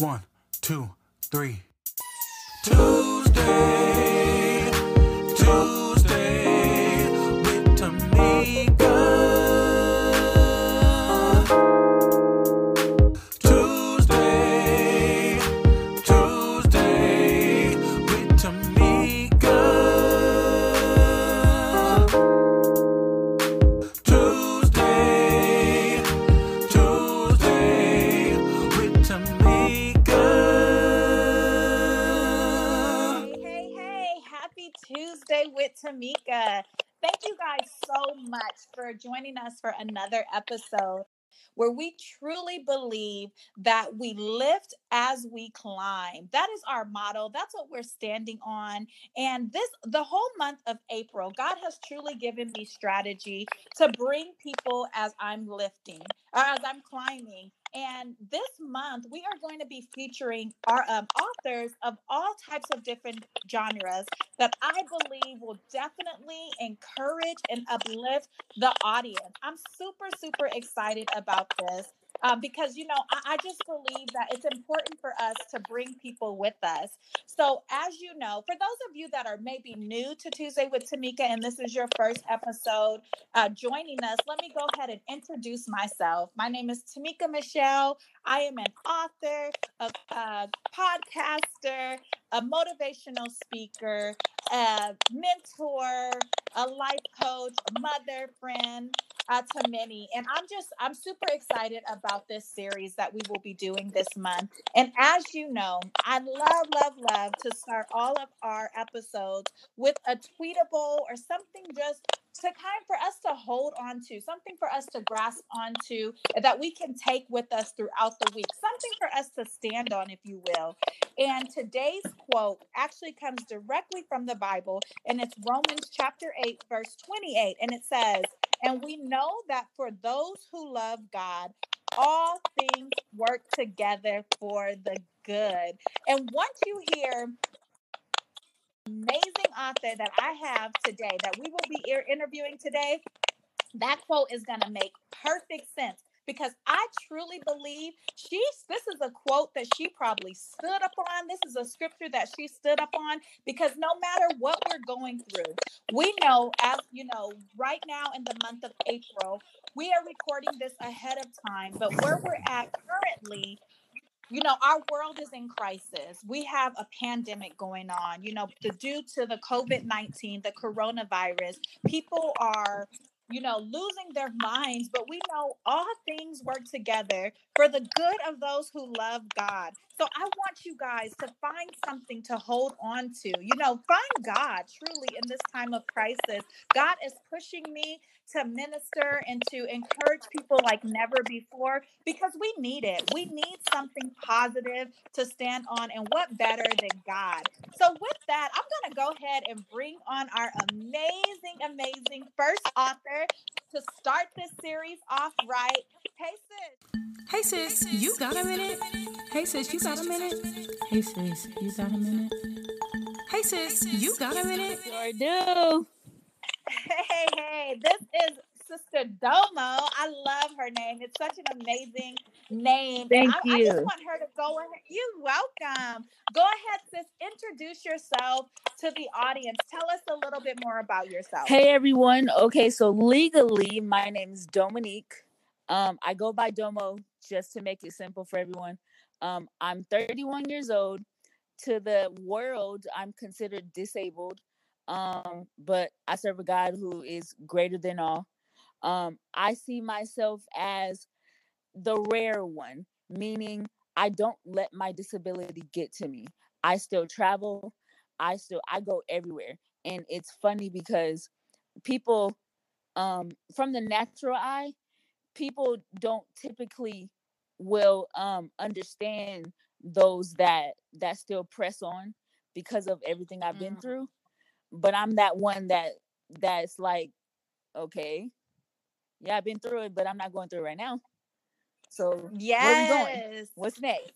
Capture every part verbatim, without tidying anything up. One, two, three. Tuesday, Tuesday with Tamika. Tuesday, Tuesday with Tamika. Tuesday, Tuesday with Tamika. Tuesday with Tamika. Thank you guys so much for joining us for another episode where we truly believe that we lift as we climb. That is our motto. That's what we're standing on. And this, the whole month of April, God has truly given me strategy to bring people as I'm lifting, or as I'm climbing. And this month, we are going to be featuring our um, authors of all types of different genres that I believe will definitely encourage and uplift the audience. I'm super, super excited about this um, because, you know, I, I just believe that it's important for us to bring people with us. So as you know, for those of you that are maybe new to Tuesday with Tamika, and this is your first episode uh, joining us, let me go ahead and introduce myself. My name is Tamika Michelle. I am an author, a, a podcaster, a motivational speaker, a mentor, a life coach, a mother, friend uh, to many. And I'm just, I'm super excited about this series that we will be doing this month. And as you know, I love, love, love to start all of our episodes with a tweetable or something just to kind of for us to hold on to, something for us to grasp onto that we can take with us throughout the week, something for us to stand on, if you will. And today's quote actually comes directly from the Bible, and it's Romans chapter eight, verse twenty-eight. And it says, "And we know that for those who love God, all things work together for the good." And once you hear amazing author that I have today, that we will be interviewing today, that quote is going to make perfect sense, because I truly believe she, this is a quote that she probably stood upon. This is a scripture that she stood upon, because no matter what we're going through, we know, as you know, right now in the month of April, we are recording this ahead of time, but where we're at currently, you know, our world is in crisis. We have a pandemic going on, you know, due to the COVID nineteen, the coronavirus. People are, you know, losing their minds, but we know all things work together for the good of those who love God. So I want you guys to find something to hold on to, you know, find God truly in this time of crisis. God is pushing me to minister and to encourage people like never before, because we need it. We need something positive to stand on, and what better than God. So with that, I'm going to go ahead and bring on our amazing, amazing first author to start this series off right. Hey, sis. Hey, sis, you got a minute? Hey, sis, you got a minute? Hey, sis, you got a minute? Hey, sis, you got a minute? Sure do. Hey, hey, this is Sister Domo. I love her name. It's such an amazing name. Thank I, you. I just want her to go ahead. You're welcome. Go ahead, sis. Introduce yourself to the audience. Tell us a little bit more about yourself. Hey, everyone. Okay, so legally, my name is Dominique. Um, I go by Domo just to make it simple for everyone. Um, I'm thirty-one years old. To the world, I'm considered disabled. Um, but I serve a God who is greater than all. Um, I see myself as the rare one, meaning I don't let my disability get to me. I still travel. I still, I go everywhere. And it's funny because people, um, from the natural eye, people don't typically will, um, understand those that, that still press on because of everything I've been mm. through. But I'm that one that that's like, okay, yeah, I've been through it, but I'm not going through it right now. So yes. Where are you going? What's next?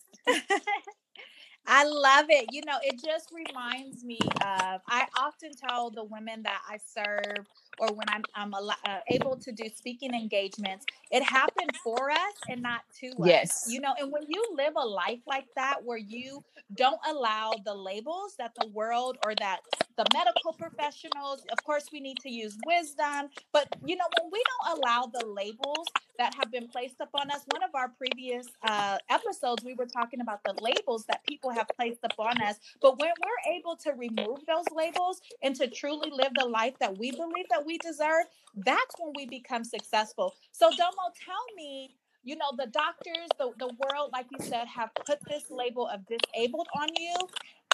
I love it. You know, it just reminds me of, I often tell the women that I serve or when I'm, I'm al- uh, able to do speaking engagements, it happened for us and not to us. Yes. You know, and when you live a life like that, where you don't allow the labels that the world or that the medical professionals, of course we need to use wisdom, but you know, when we don't allow the labels that have been placed upon us, one of our previous uh, episodes, we were talking about the labels that people have placed upon us, but when we're able to remove those labels and to truly live the life that we believe that we deserve, that's when we become successful. So Domo, tell me, you know, the doctors, the, the world, like you said, have put this label of disabled on you.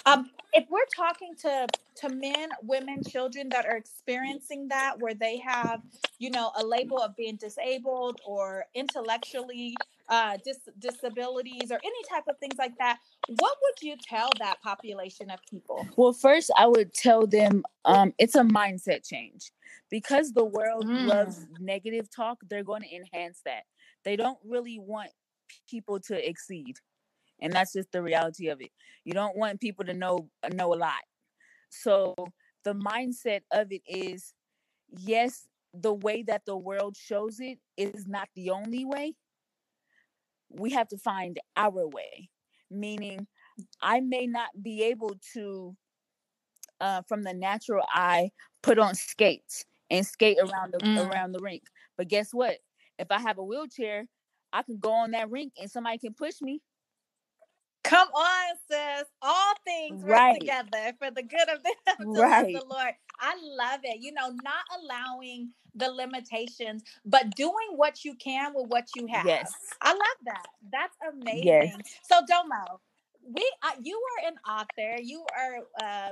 Um, if we're talking to, to men, women, children that are experiencing that, where they have, you know, a label of being disabled or intellectually uh, dis- disabilities or any type of things like that, what would you tell that population of people? Well, first, I would tell them um, it's a mindset change. Because the world mm. loves negative talk, they're going to enhance that. They don't really want people to exceed. And that's just the reality of it. You don't want people to know know a lot. So the mindset of it is, yes, the way that the world shows it is not the only way. We have to find our way. Meaning, I may not be able to, uh, from the natural eye, put on skates and skate around the, mm. around the rink. But guess what? If I have a wheelchair, I can go on that rink and somebody can push me. Come on, sis. All things work right. together for the good of them to right. love the Lord. I love it. You know, not allowing the limitations, but doing what you can with what you have. Yes. I love that. That's amazing. Yes. So, Domo, we, uh, you are an author. You are,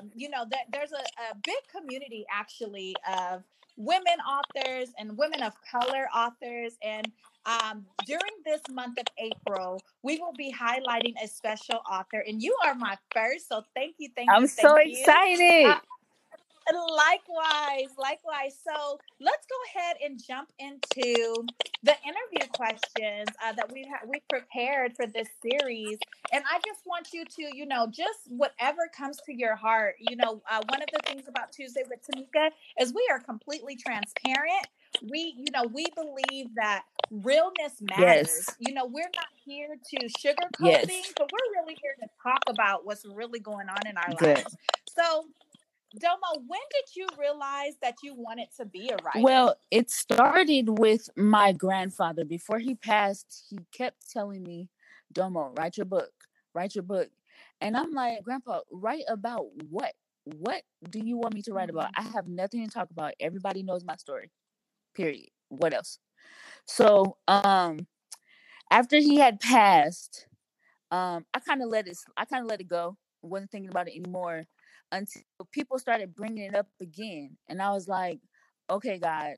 um, you know, th- there's a, a big community, actually, of women authors and women of color authors. And um, during this month of April, we will be highlighting a special author. And you are my first. So thank you. Thank you. I'm so excited. Uh, likewise. Likewise. So let's go ahead and jump into the interview questions uh, that we ha- we prepared for this series. And I just want you to, you know, just whatever comes to your heart. You know, uh, one of the things about Tuesday with Tamika is we are completely transparent. We, you know, we believe that realness matters. Yes. You know, we're not here to sugarcoat yes. things, but we're really here to talk about what's really going on in our Good. lives. So, Domo, when did you realize that you wanted to be a writer? Well, it started with my grandfather. Before he passed, he kept telling me, Domo, write your book, write your book. And I'm like, Grandpa, write about what? What do you want me to write about? I have nothing to talk about. Everybody knows my story, period. What else? So um, after he had passed, um, I kind of let it, I kind of let it go. Wasn't thinking about it anymore. Until people started bringing it up again. And I was like, okay, God,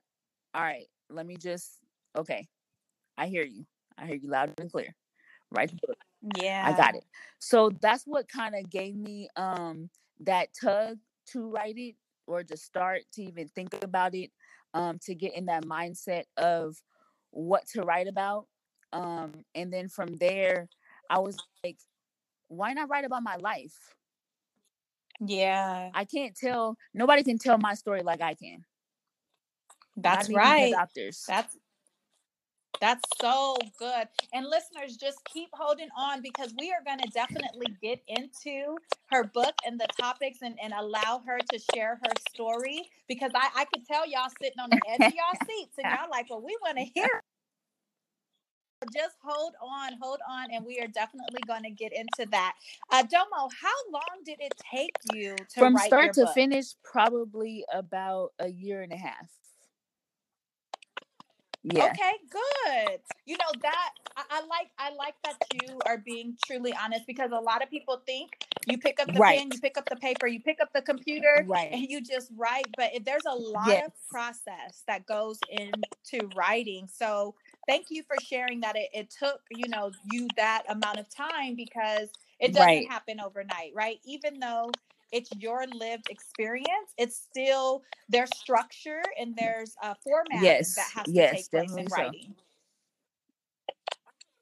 all right, let me just, okay, I hear you. I hear you loud and clear. Right? Yeah. I got it. So that's what kind of gave me um, that tug to write it or to start to even think about it, um, to get in that mindset of what to write about. Um, and then from there, I was like, why not write about my life? Yeah. I can't tell, nobody can tell my story like I can. That's right. Doctors. That's that's so good. And listeners, just keep holding on, because we are going to definitely get into her book and the topics and, and allow her to share her story, because I, I could tell y'all sitting on the edge of y'all seats and y'all like, well, we want to hear. Just hold on, hold on, and we are definitely going to get into that. Uh, Domo, how long did it take you to From write start your to book? Finish, probably about a year and a half. Yeah. Okay, good. You know that I, I like. I like that you are being truly honest, because a lot of people think you pick up the right. pen, you pick up the paper, you pick up the computer, right. and you just write. But it, there's a lot yes. of process that goes into writing. So thank you for sharing that. It, it took you know you that amount of time, because it doesn't right. happen overnight, right? Even though it's your lived experience, it's still there's structure and there's a format yes, that has yes, to take place in writing. So.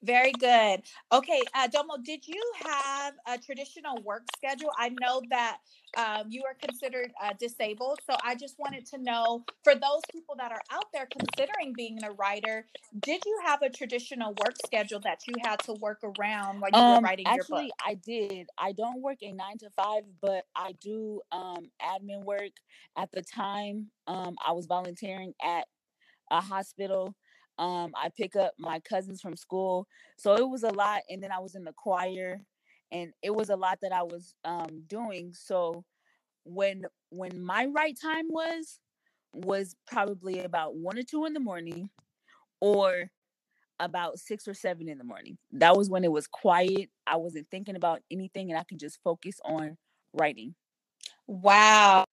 Very good. Okay, uh, Domo, did you have a traditional work schedule? I know that um, you are considered uh, disabled, so I just wanted to know, for those people that are out there considering being a writer, did you have a traditional work schedule that you had to work around when you um, were writing your book? Actually, I did. I don't work a nine to five, but I do um, admin work. At the time, um, I was volunteering at a hospital. Um, I pick up my cousins from school. So it was a lot. And then I was in the choir, and it was a lot that I was um, doing. So when when my right time was, was probably about one or two in the morning or about six or seven in the morning. That was when it was quiet. I wasn't thinking about anything, and I could just focus on writing. Wow.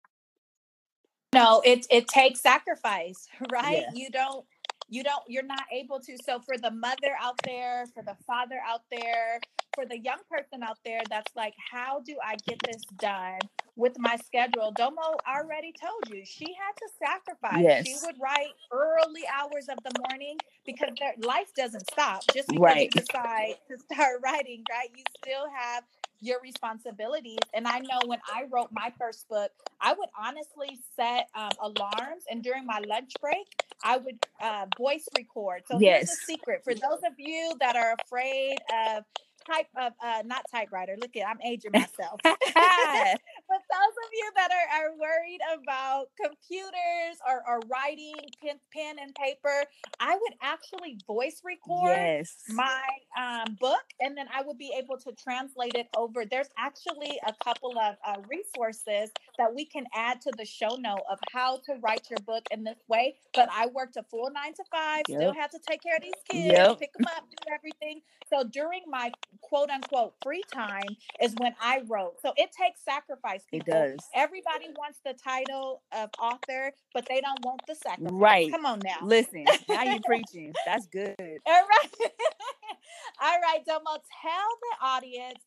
No, it, it takes sacrifice, right? Yeah. You don't. You don't, you're not able to. So for the mother out there, for the father out there, for the young person out there, that's like, how do I get this done with my schedule? Domo already told you she had to sacrifice. Yes. She would write early hours of the morning because their life doesn't stop just because right. you decide to start writing, right? You still have your responsibilities. And I know when I wrote my first book, I would honestly set um, alarms, and during my lunch break, I would uh, voice record. So yes. Here's a secret for those of you that are afraid of type of uh, not typewriter. Look at I'm aging myself. But those of you that are, are worried about computers or, or writing pen, pen and paper, I would actually voice record yes. my um, book, and then I would be able to translate it over. There's actually a couple of uh, resources that we can add to the show note of how to write your book in this way. But I worked a full nine to five, yep. still had to take care of these kids, yep. pick them up, do everything. So during my quote unquote free time is when I wrote. So it takes sacrifice. People. It does. Everybody wants the title of author, but they don't want the sacrifice. Right. Come on now. Listen, now you're preaching. That's good. All right. All right, Domo, tell the audience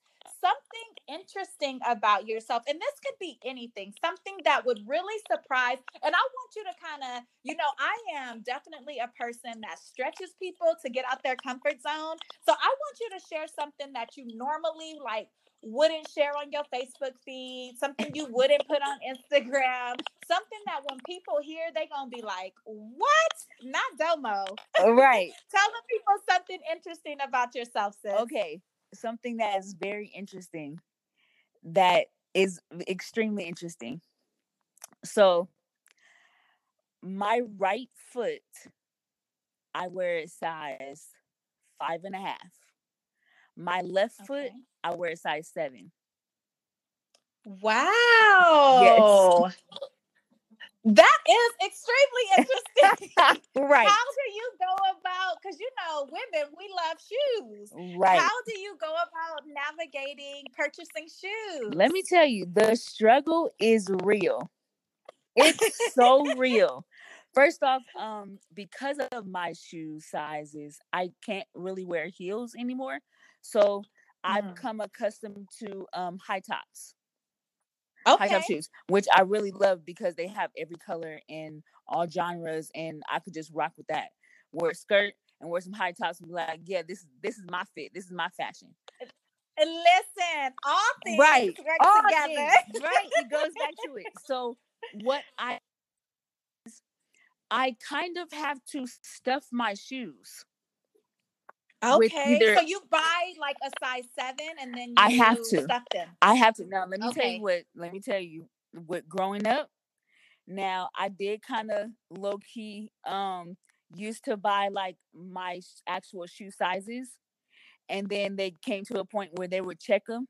something interesting about yourself. And this could be anything, something that would really surprise. And I want you to kind of, you know, I am definitely a person that stretches people to get out their comfort zone. So I want you to share something that you normally like wouldn't share on your Facebook feed, something you wouldn't put on Instagram, something that when people hear, they're going to be like, what? Not Domo. All right. Telling people something interesting about yourself, sis. Okay. Something that is very interesting, that is extremely interesting. So my right foot, I wear a size five and a half. My left okay. foot, I wear a size seven. Wow. Yes. That is extremely interesting. Right. How do you go about, because you know, women, we love shoes. Right. How do you go about navigating purchasing shoes? Let me tell you, the struggle is real. It's so real. First off, um, because of my shoe sizes, I can't really wear heels anymore. So I've mm. become accustomed to um, high tops. Okay. High top shoes, which I really love because they have every color and all genres, and I could just rock with that. Wear a skirt and wear some high tops and be like, yeah, this this is my fit. This is my fashion. And listen, all things right. work all together. Things, right. It goes back to it. So what I I kind of have to stuff my shoes. Okay, either, so you buy like a size seven, and then you I have to. Stuff them. I have to. Now let me okay. tell you what. Let me tell you what. Growing up, now I did kind of low key um used to buy like my actual shoe sizes, and then they came to a point where they would check them.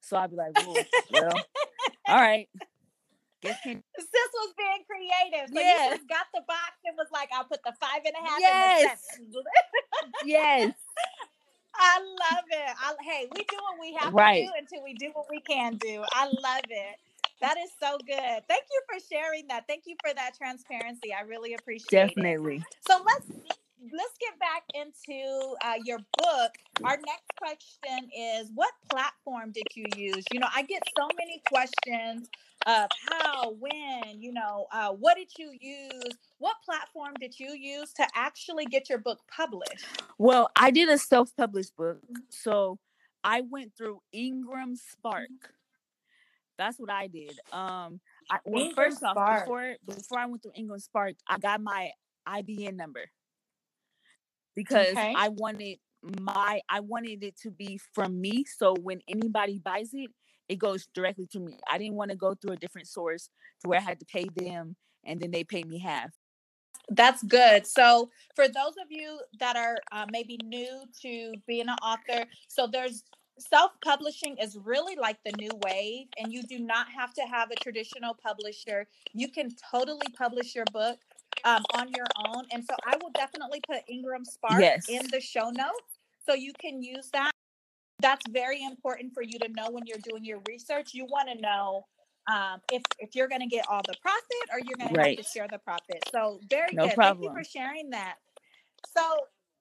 So I'd be like, well, all right. Guess can- Sis was being creative. So yes. you just got the box and was like, I'll put the five and a half yes. in the seven. Yes. I love it. I, hey, we do what we have right. to do until we do what we can do. I love it. That is so good. Thank you for sharing that. Thank you for that transparency. I really appreciate Definitely. It. Definitely. So let's let's get back into uh, your book. Our next question is, what platform did you use? You know, I get so many questions of how, when, you know, uh, what did you use? What platform did you use to actually get your book published? Well, I did a self-published book. So I went through Ingram Spark. That's what I did. Um, I, well, first off, before, before I went through Ingram Spark, I got my I B N number because okay. I wanted my I wanted it to be from me. So when anybody buys it, it goes directly to me. I didn't want to go through a different source to where I had to pay them and then they pay me half. That's good. So for those of you that are uh, maybe new to being an author, so there's self-publishing is really like the new wave, and you do not have to have a traditional publisher. You can totally publish your book um, on your own. And so I will definitely put Ingram Spark yes. in the show notes so you can use that. That's very important for you to know when you're doing your research. You want to know um, if, if you're going to get all the profit or you're going right. to have to share the profit. So very no good. Problem. Thank you for sharing that. So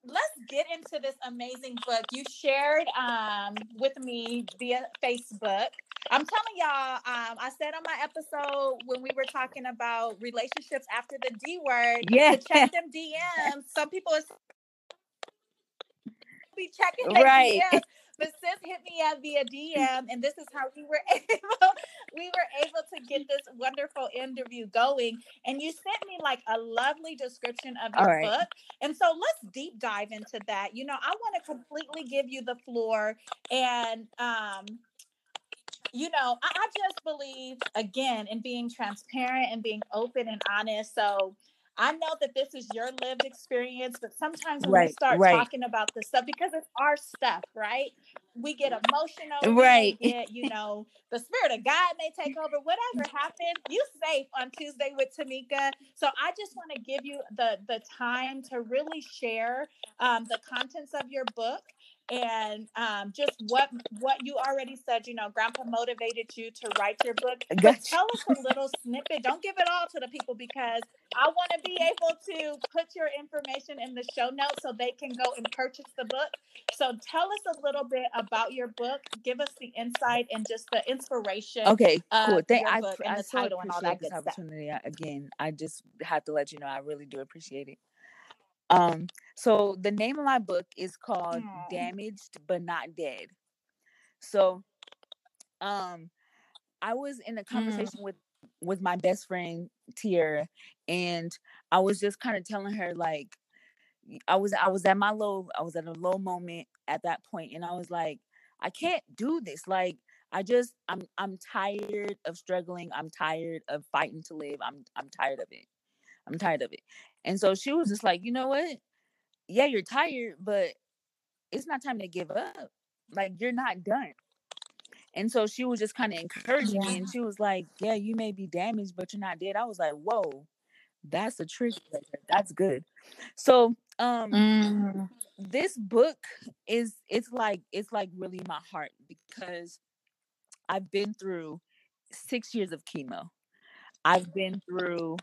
let's get into this amazing book you shared um, with me via Facebook. I'm telling y'all, um, I said on my episode when we were talking about relationships after the D word, yeah. to check them D Ms. Some people are be checking their right. D Ms, but sis hit me up via D M, and this is how we were able we were able to get this wonderful interview going. And you sent me like a lovely description of your right. book. And so let's deep dive into that. You know, I want to completely give you the floor. And um, you know, I, I just believe again in being transparent and being open and honest. So I know that this is your lived experience, but sometimes when right, we start right. talking about this stuff, because it's our stuff, right? We get emotional, right? We get, you know, the spirit of God may take over, whatever happens, you safe on Tuesday with Tamika. So I just want to give you the, the time to really share um, the contents of your book and um, just what, what you already said, you know, Grandpa motivated you to write your book. But tell us a little snippet. Don't give it all to the people because I want to be able to put your information in the show notes so they can go and purchase the book. So tell us a little bit about your book. Give us the insight and just the inspiration. Okay, cool. Thank I, I, I so appreciate this opportunity. I, again, I just have to let you know, I really do appreciate it. Um, so the name of my book is called Aww. Damaged But Not Dead. So, um, I was in a conversation mm. with, with my best friend, Tiara, and I was just kind of telling her, like, I was, I was at my low, I was at a low moment at that point. And I was like, I can't do this. Like, I just, I'm, I'm tired of struggling. I'm tired of fighting to live. I'm, I'm tired of it. I'm tired of it. And so she was just like, you know what? Yeah, you're tired, but it's not time to give up. Like, you're not done. And so she was just kind of encouraging yeah. me. And she was like, yeah, you may be damaged, but you're not dead. I was like, whoa, that's a trick. That's good. So um, mm. this book is, it's like, it's like really my heart because I've been through six years of chemo. I've been through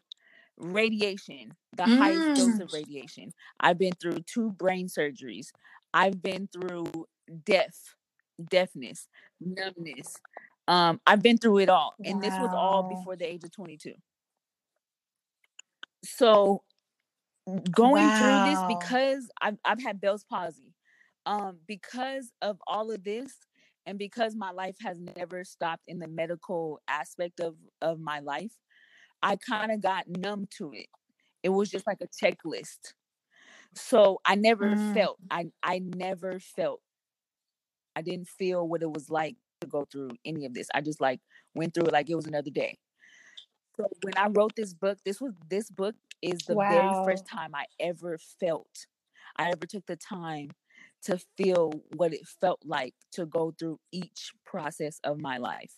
radiation, the mm. highest dose of radiation. I've been through two brain surgeries. I've been through death, deafness, numbness. Um, I've been through it all. And wow. this was all before the age of twenty-two. So going wow. through this, because I've, I've had Bell's palsy, um, because of all of this, and because my life has never stopped in the medical aspect of, of my life, I kind of got numb to it. It was just like a checklist. So I never mm. felt, I, I never felt, I didn't feel what it was like to go through any of this. I just like went through it like it was another day. So when I wrote this book, this was, this book is the wow. very first time I ever felt, I ever took the time to feel what it felt like to go through each process of my life.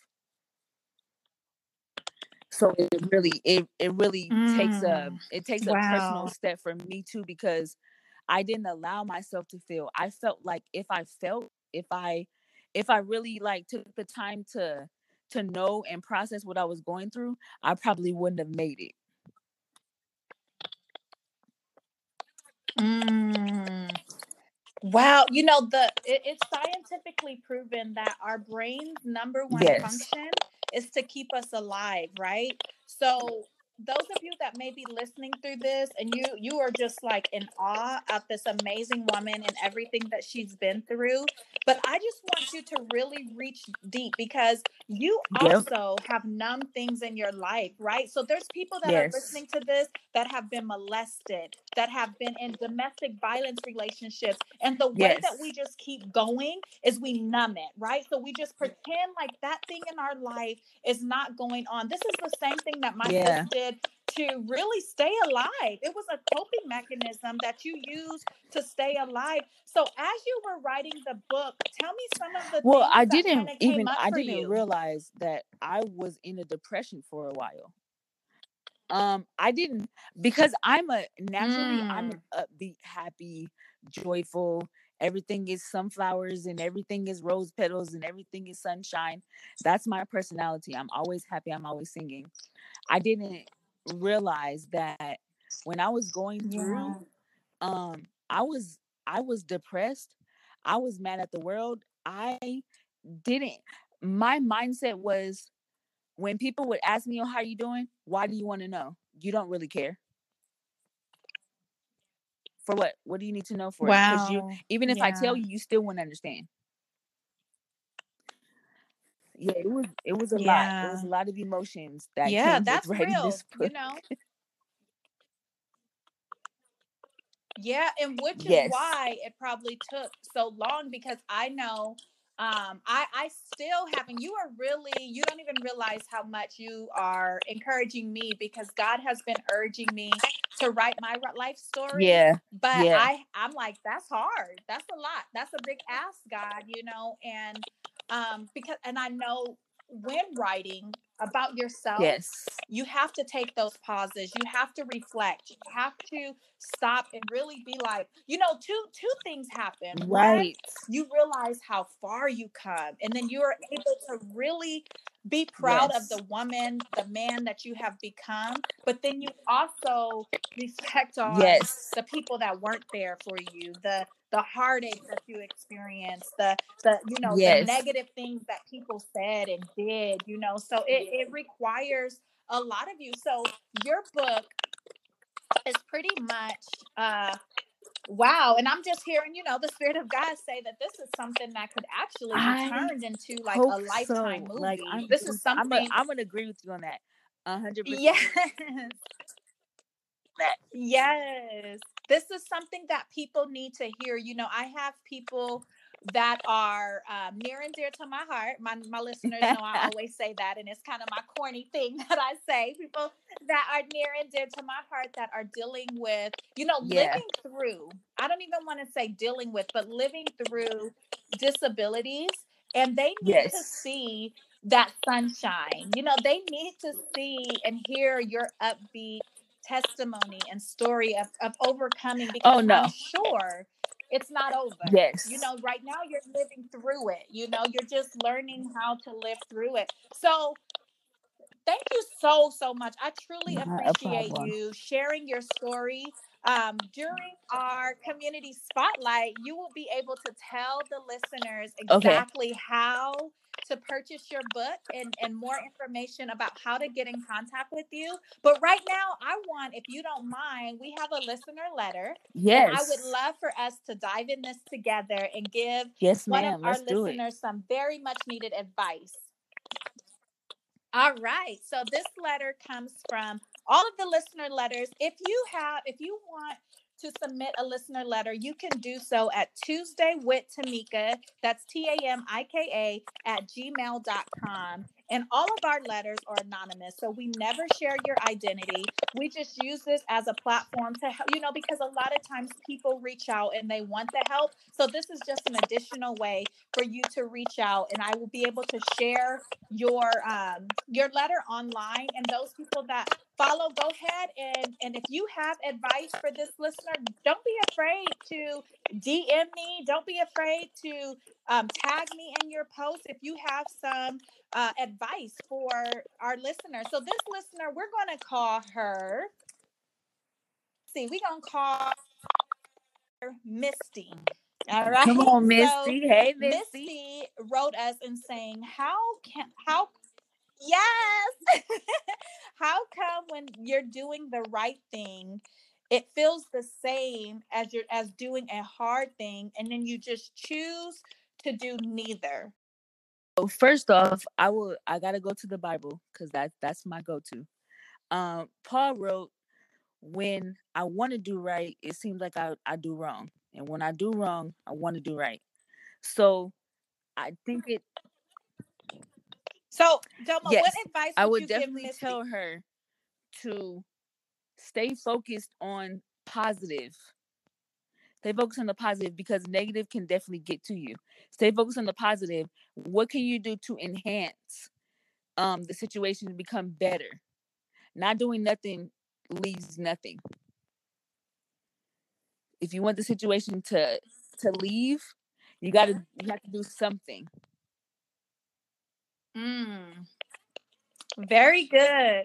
So it really, it it really mm. takes a, it takes wow. a personal step for me too, because I didn't allow myself to feel. I felt like if I felt, if I, if I really like took the time to, to know and process what I was going through, I probably wouldn't have made it. Mm. Wow. You know, the it, it's scientifically proven that our brain's number one yes. function is to keep us alive, right? So those of you that may be listening through this and you you are just like in awe of this amazing woman and everything that she's been through. But I just want you to really reach deep, because you yep. also have numb things in your life, right? So there's people that yes. are listening to this that have been molested, that have been in domestic violence relationships. And the way yes. that we just keep going is we numb it, right? So we just pretend like that thing in our life is not going on. This is the same thing that my yeah. sister did to really stay alive. It was a coping mechanism that you used to stay alive. So as you were writing the book, tell me some of the well, things I didn't that even I didn't you. realize that I was in a depression for a while. Um, I didn't because I'm a naturally mm. I'm an upbeat, happy, joyful. Everything is sunflowers and everything is rose petals and everything is sunshine. That's my personality. I'm always happy. I'm always singing. I didn't realize that when I was going through, yeah. um, I was, I was depressed. I was mad at the world. I didn't, my mindset was when people would ask me, oh, how are you doing? Why do you want to know? You don't really care. For what? What do you need to know for? Wow. Because you, even if yeah. I tell you, you still wouldn't understand. Yeah, it was it was a yeah. lot. It was a lot of emotions that yeah, came that's with writing real, this book. You know. Yeah, and which is yes. why it probably took so long, because I know um I I still haven't. You are really you don't even realize how much you are encouraging me, because God has been urging me to write my life story. Yeah. But yeah. I, I'm like, that's hard. That's a lot. That's a big ask, God, you know? And, um, because, and I know when writing about yourself, yes. you have to take those pauses. You have to reflect. You have to stop and really be like, you know, two, two things happen, right? right? You realize how far you come, and then you are able to really be proud yes. of the woman, the man that you have become, but then you also reflect on yes. the people that weren't there for you, the, the heartache that you experienced, the, the, you know, yes. the negative things that people said and did, you know, so it, it requires a lot of you. So your book is pretty much, uh, wow. And I'm just hearing, you know, the Spirit of God say that this is something that could actually be turned I into like a lifetime so. movie. Like, this is something I'm, a, I'm going to agree with you on that. A hundred percent. Yes. Yes. This is something that people need to hear. You know, I have people that are uh, near and dear to my heart. My my listeners know I always say that, and it's kind of my corny thing that I say. People that are near and dear to my heart that are dealing with, you know, yeah. living through. I don't even want to say dealing with, but living through disabilities, and they need yes. to see that sunshine. You know, they need to see and hear your upbeat testimony and story of, of overcoming. Because oh, no. I'm sure it's not over. Yes. You know, right now you're living through it. You know, you're just learning how to live through it. So thank you so, so much. I truly not appreciate you sharing your story. Um, during our community spotlight, you will be able to tell the listeners exactly okay. how to purchase your book and, and more information about how to get in contact with you. But right now, I want, if you don't mind, we have a listener letter. Yes. And I would love for us to dive in this together and give yes, one ma'am. of Let's our listeners some very much needed advice. All right. So this letter comes from all of the listener letters. If you have, if you want to submit a listener letter, you can do so at Tuesday with Tamika. That's T A M I K A at gmail dot com. And all of our letters are anonymous. So we never share your identity. We just use this as a platform to help, you know, because a lot of times people reach out and they want the help. So this is just an additional way for you to reach out. And I will be able to share your um, your letter online. And those people that follow, go ahead. And, and if you have advice for this listener, don't be afraid to D M me. Don't be afraid to um, tag me in your post if you have some uh, advice for our listener. So this listener, we're going to call her. Let's see, we're going to call Misty. All right. Come on, Misty. So, hey, Misty. Misty wrote us and saying, how can, how, yes. how come when you're doing the right thing, it feels the same as you're, as doing a hard thing, and then you just choose to do neither? Well, first off, I will, I got to go to the Bible, because that, that's my go-to. Um, Paul wrote, when I want to do right, it seems like I, I do wrong. And when I do wrong, I want to do right. So I think it. So, Doma, yes, what advice would I would you definitely give tell her to stay focused on positive. Stay focused on the positive, because negative can definitely get to you. Stay focused on the positive. What can you do to enhance um, the situation to become better? Not doing nothing leaves nothing. If you want the situation to to leave, you gotta you have to do something. Mm. Very good.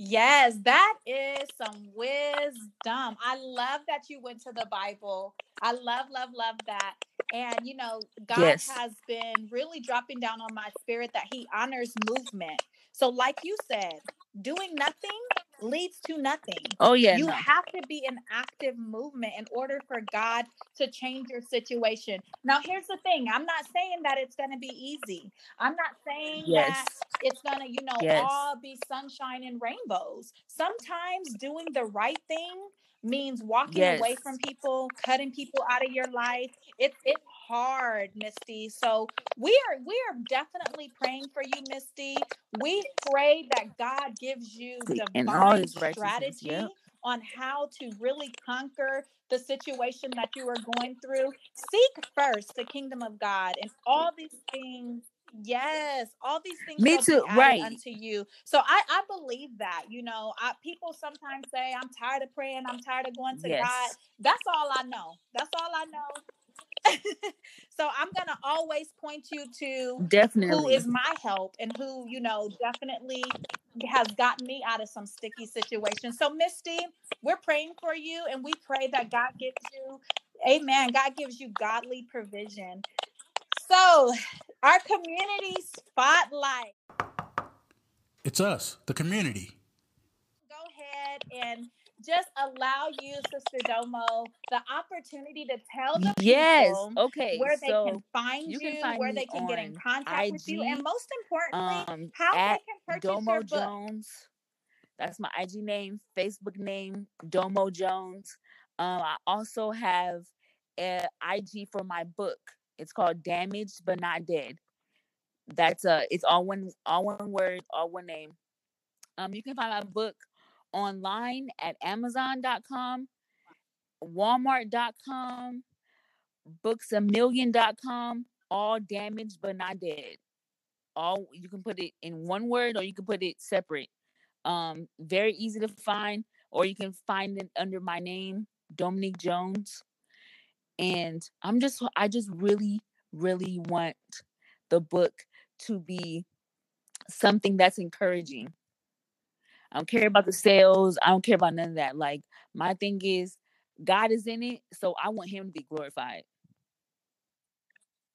Yes, that is some wisdom. I love that you went to the Bible. I love, love, love that. And, you know, God yes. has been really dropping down on my spirit that he honors movement. So like you said, doing nothing leads to nothing. Oh, yeah. You no. have to be an active movement in order for God to change your situation. Now, here's the thing. I'm not saying that it's going to be easy. I'm not saying yes. that it's going to, you know, yes. all be sunshine and rainbows. Sometimes doing the right thing means walking yes. away from people, cutting people out of your life. It's it's hard, Misty. So we are we are definitely praying for you, Misty. We pray that God gives you divine strategy yep. on how to really conquer the situation that you are going through. Seek first the kingdom of God, and all these things. Yes, all these things Me too, right. unto you. So I, I believe that, you know, I, people sometimes say, I'm tired of praying. I'm tired of going to yes. God. That's all I know. That's all I know. So I'm going to always point you to definitely. who is my help and who, you know, definitely has gotten me out of some sticky situations. So Misty, we're praying for you, and we pray that God gives you, amen, God gives you godly provision. So, our community spotlight. It's us, the community. Go ahead and just allow you, Sister Domo, the opportunity to tell the yes. people okay. where they so can find you, you find where they can get in contact I G, with you, and most importantly, um, how they can purchase Domo your book. Jones. That's my I G name, Facebook name, Domo Jones. Um, I also have an I G for my book. It's called Damaged But Not Dead. That's uh it's all one all one word, all one name. Um you can find my book online at amazon dot com, walmart dot com, books a million dot com, all Damaged But Not Dead. All you can put it in one word, or you can put it separate. Um very easy to find, or you can find it under my name, Dominique Jones. And I'm just, I just really, really want the book to be something that's encouraging. I don't care about the sales. I don't care about none of that. Like, my thing is, God is in it, so I want him to be glorified.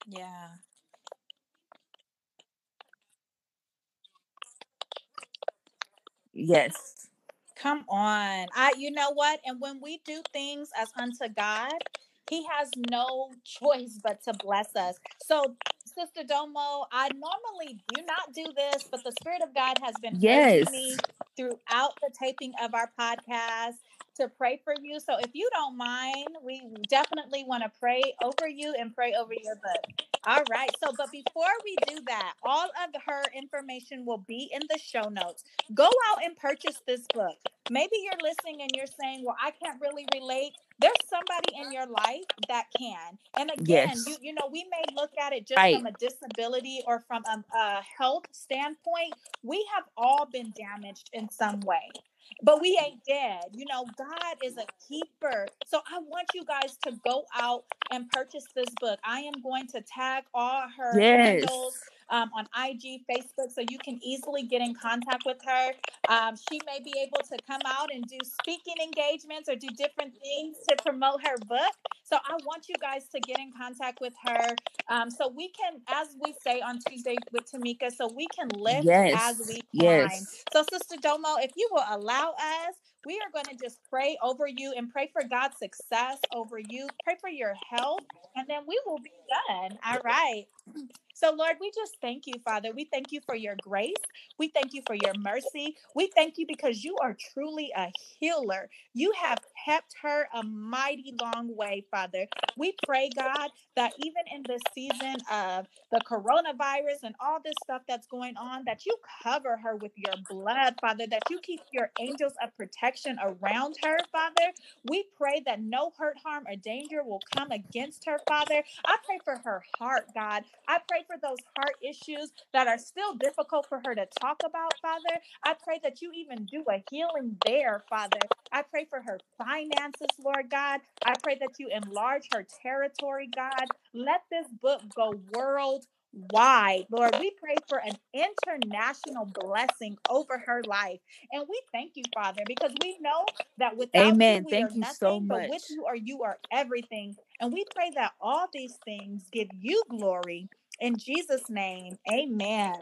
Yeah. Yes. Come on. I, you know what? And when we do things as unto God, he has no choice but to bless us. So, Sister Domo, I normally do not do this, but the Spirit of God has been yes. with me throughout the taping of our podcast to pray for you. So if you don't mind, we definitely want to pray over you and pray over your book. All right. So, but before we do that, all of her information will be in the show notes. Go out and purchase this book. Maybe you're listening and you're saying, well, I can't really relate. There's somebody in your life that can. And again, yes. you, you know, we may look at it just right. from a disability or from a, a health standpoint. We have all been damaged in some way, but we ain't dead. You know, God is a keeper. So I want you guys to go out and purchase this book. I am going to tag all her handles. Yes. um, on I G, Facebook, so you can easily get in contact with her. Um, she may be able to come out and do speaking engagements or do different things to promote her book. So I want you guys to get in contact with her. Um, so we can, as we say on Tuesday with Tamika, so we can lift yes. as we climb. Yes. So Sister Domo, if you will allow us, we are going to just pray over you and pray for God's success over you. Pray for your health, and then we will be done. All right. So, Lord, we just thank you, Father. We thank you for your grace. We thank you for your mercy. We thank you because you are truly a healer. You have kept her a mighty long way, Father. We pray, God, that even in this season of the coronavirus and all this stuff that's going on, that you cover her with your blood, Father, that you keep your angels of protection around her, Father. We pray that no hurt, harm, or danger will come against her, Father. I pray for her heart, God. I pray for those heart issues that are still difficult for her to talk about, Father. I pray that you even do a healing there, Father. I pray for her finances, Lord God. I pray that you enlarge her territory, God. Let this book go world wide, Lord. We pray for an international blessing over her life. And we thank you, Father, because we know that without Amen. You, we thank are you nothing, so much. But with you are, you are everything. And we pray that all these things give you glory. In Jesus' name, amen.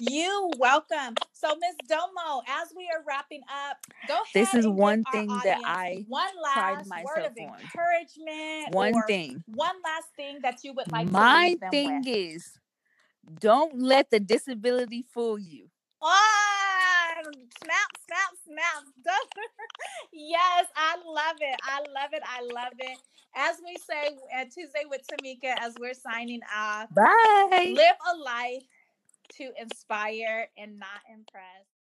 You welcome. So, Miz Domo, as we are wrapping up, go ahead. This is one thing that I pride myself on. One last word of encouragement. One thing. One last thing that you would like to leave them with. My thing is, don't let the disability fool you. Oh, snap, snap, snap. Yes, I love it. I love it. I love it. As we say at Tuesday with Tamika, as we're signing off, bye. Live a life to inspire and not impress.